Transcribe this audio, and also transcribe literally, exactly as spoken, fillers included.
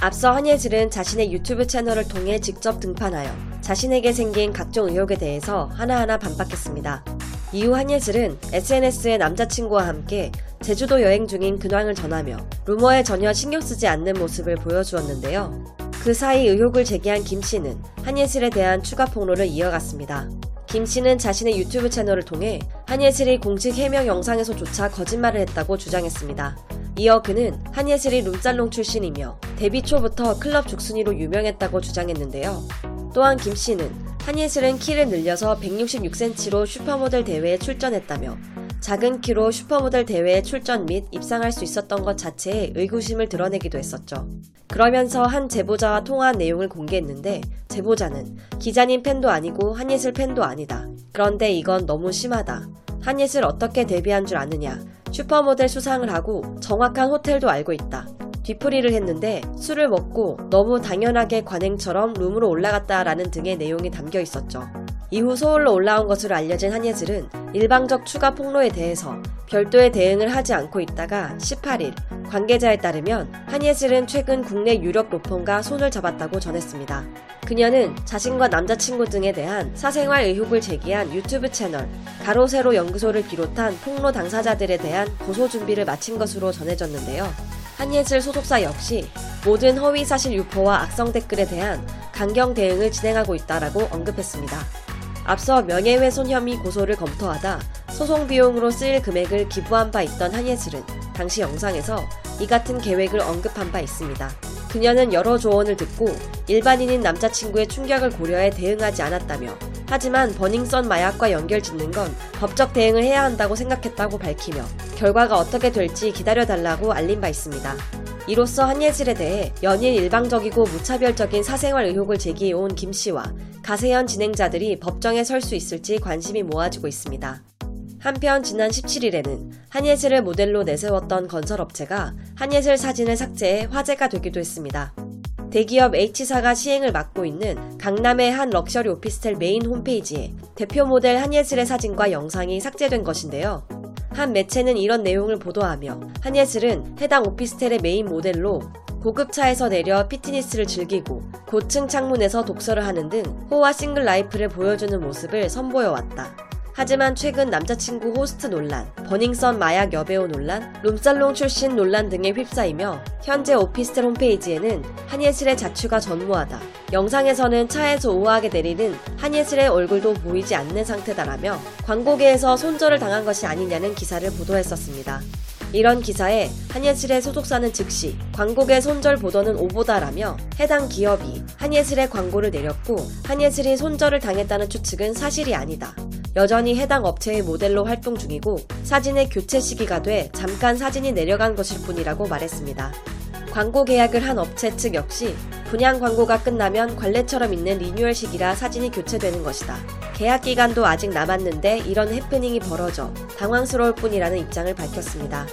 앞서 한예슬은 자신의 유튜브 채널을 통해 직접 등판하여 자신에게 생긴 각종 의혹에 대해서 하나하나 반박했습니다. 이후 한예슬은 에스엔에스에 남자친구와 함께 제주도 여행 중인 근황을 전하며 루머에 전혀 신경쓰지 않는 모습을 보여주었는데요. 그 사이 의혹을 제기한 김씨는 한예슬에 대한 추가 폭로를 이어갔습니다. 김씨는 자신의 유튜브 채널을 통해 한예슬이 공식 해명 영상에서조차 거짓말을 했다고 주장했습니다. 이어 그는 한예슬이 룸살롱 출신이며 데뷔 초부터 클럽 죽순이로 유명했다고 주장했는데요. 또한 김씨는 한예슬은 키를 늘려서 백육십육 센티미터로 슈퍼모델 대회에 출전했다며 작은 키로 슈퍼모델 대회에 출전 및 입상할 수 있었던 것 자체에 의구심을 드러내기도 했었죠. 그러면서 한 제보자와 통화한 내용을 공개했는데 제보자는 기자님 팬도 아니고 한예슬 팬도 아니다. 그런데 이건 너무 심하다. 한예슬 어떻게 데뷔한 줄 아느냐. 슈퍼모델 수상을 하고 정확한 호텔도 알고 있다. 뒤풀이를 했는데 술을 먹고 너무 당연하게 관행처럼 룸으로 올라갔다라는 등의 내용이 담겨 있었죠. 이후 서울로 올라온 것으로 알려진 한예슬은 일방적 추가 폭로에 대해서 별도의 대응을 하지 않고 있다가 십팔 일 관계자에 따르면 한예슬은 최근 국내 유력 로펌과 손을 잡았다고 전했습니다. 그녀는 자신과 남자친구 등에 대한 사생활 의혹을 제기한 유튜브 채널 가로세로 연구소를 비롯한 폭로 당사자들에 대한 고소 준비를 마친 것으로 전해졌는데요. 한예슬 소속사 역시 모든 허위사실 유포와 악성 댓글에 대한 강경 대응을 진행하고 있다라고 언급했습니다. 앞서 명예훼손 혐의 고소를 검토하다 소송 비용으로 쓰일 금액을 기부한 바 있던 한예슬은 당시 영상에서 이 같은 계획을 언급한 바 있습니다. 그녀는 여러 조언을 듣고 일반인인 남자친구의 충격을 고려해 대응하지 않았다며 하지만 버닝썬 마약과 연결 짓는 건 법적 대응을 해야 한다고 생각했다고 밝히며 결과가 어떻게 될지 기다려달라고 알린 바 있습니다. 이로써 한예슬에 대해 연일 일방적이고 무차별적인 사생활 의혹을 제기해온 김씨와 가세현 진행자들이 법정에 설 수 있을지 관심이 모아지고 있습니다. 한편 지난 십칠 일에는 한예슬을 모델로 내세웠던 건설업체가 한예슬 사진을 삭제해 화제가 되기도 했습니다. 대기업 H사가 시행을 맡고 있는 강남의 한 럭셔리 오피스텔 메인 홈페이지에 대표 모델 한예슬의 사진과 영상이 삭제된 것인데요. 한 매체는 이런 내용을 보도하며 한예슬은 해당 오피스텔의 메인 모델로 고급차에서 내려 피트니스를 즐기고 고층 창문에서 독서를 하는 등 호화 싱글 라이프를 보여주는 모습을 선보여왔다. 하지만 최근 남자친구 호스트 논란, 버닝썬 마약 여배우 논란, 룸살롱 출신 논란 등에 휩싸이며 현재 오피스텔 홈페이지에는 한예슬의 자취가 전무하다. 영상에서는 차에서 우아하게 내리는 한예슬의 얼굴도 보이지 않는 상태다라며 광고계에서 손절을 당한 것이 아니냐는 기사를 보도했었습니다. 이런 기사에 한예슬의 소속사는 즉시 광고계 손절 보도는 오보다라며 해당 기업이 한예슬의 광고를 내렸고 한예슬이 손절을 당했다는 추측은 사실이 아니다. 여전히 해당 업체의 모델로 활동 중이고 사진의 교체 시기가 돼 잠깐 사진이 내려간 것일 뿐이라고 말했습니다. 광고 계약을 한 업체 측 역시 분양 광고가 끝나면 관례처럼 있는 리뉴얼 시기라 사진이 교체되는 것이다. 계약 기간도 아직 남았는데 이런 해프닝이 벌어져 당황스러울 뿐이라는 입장을 밝혔습니다.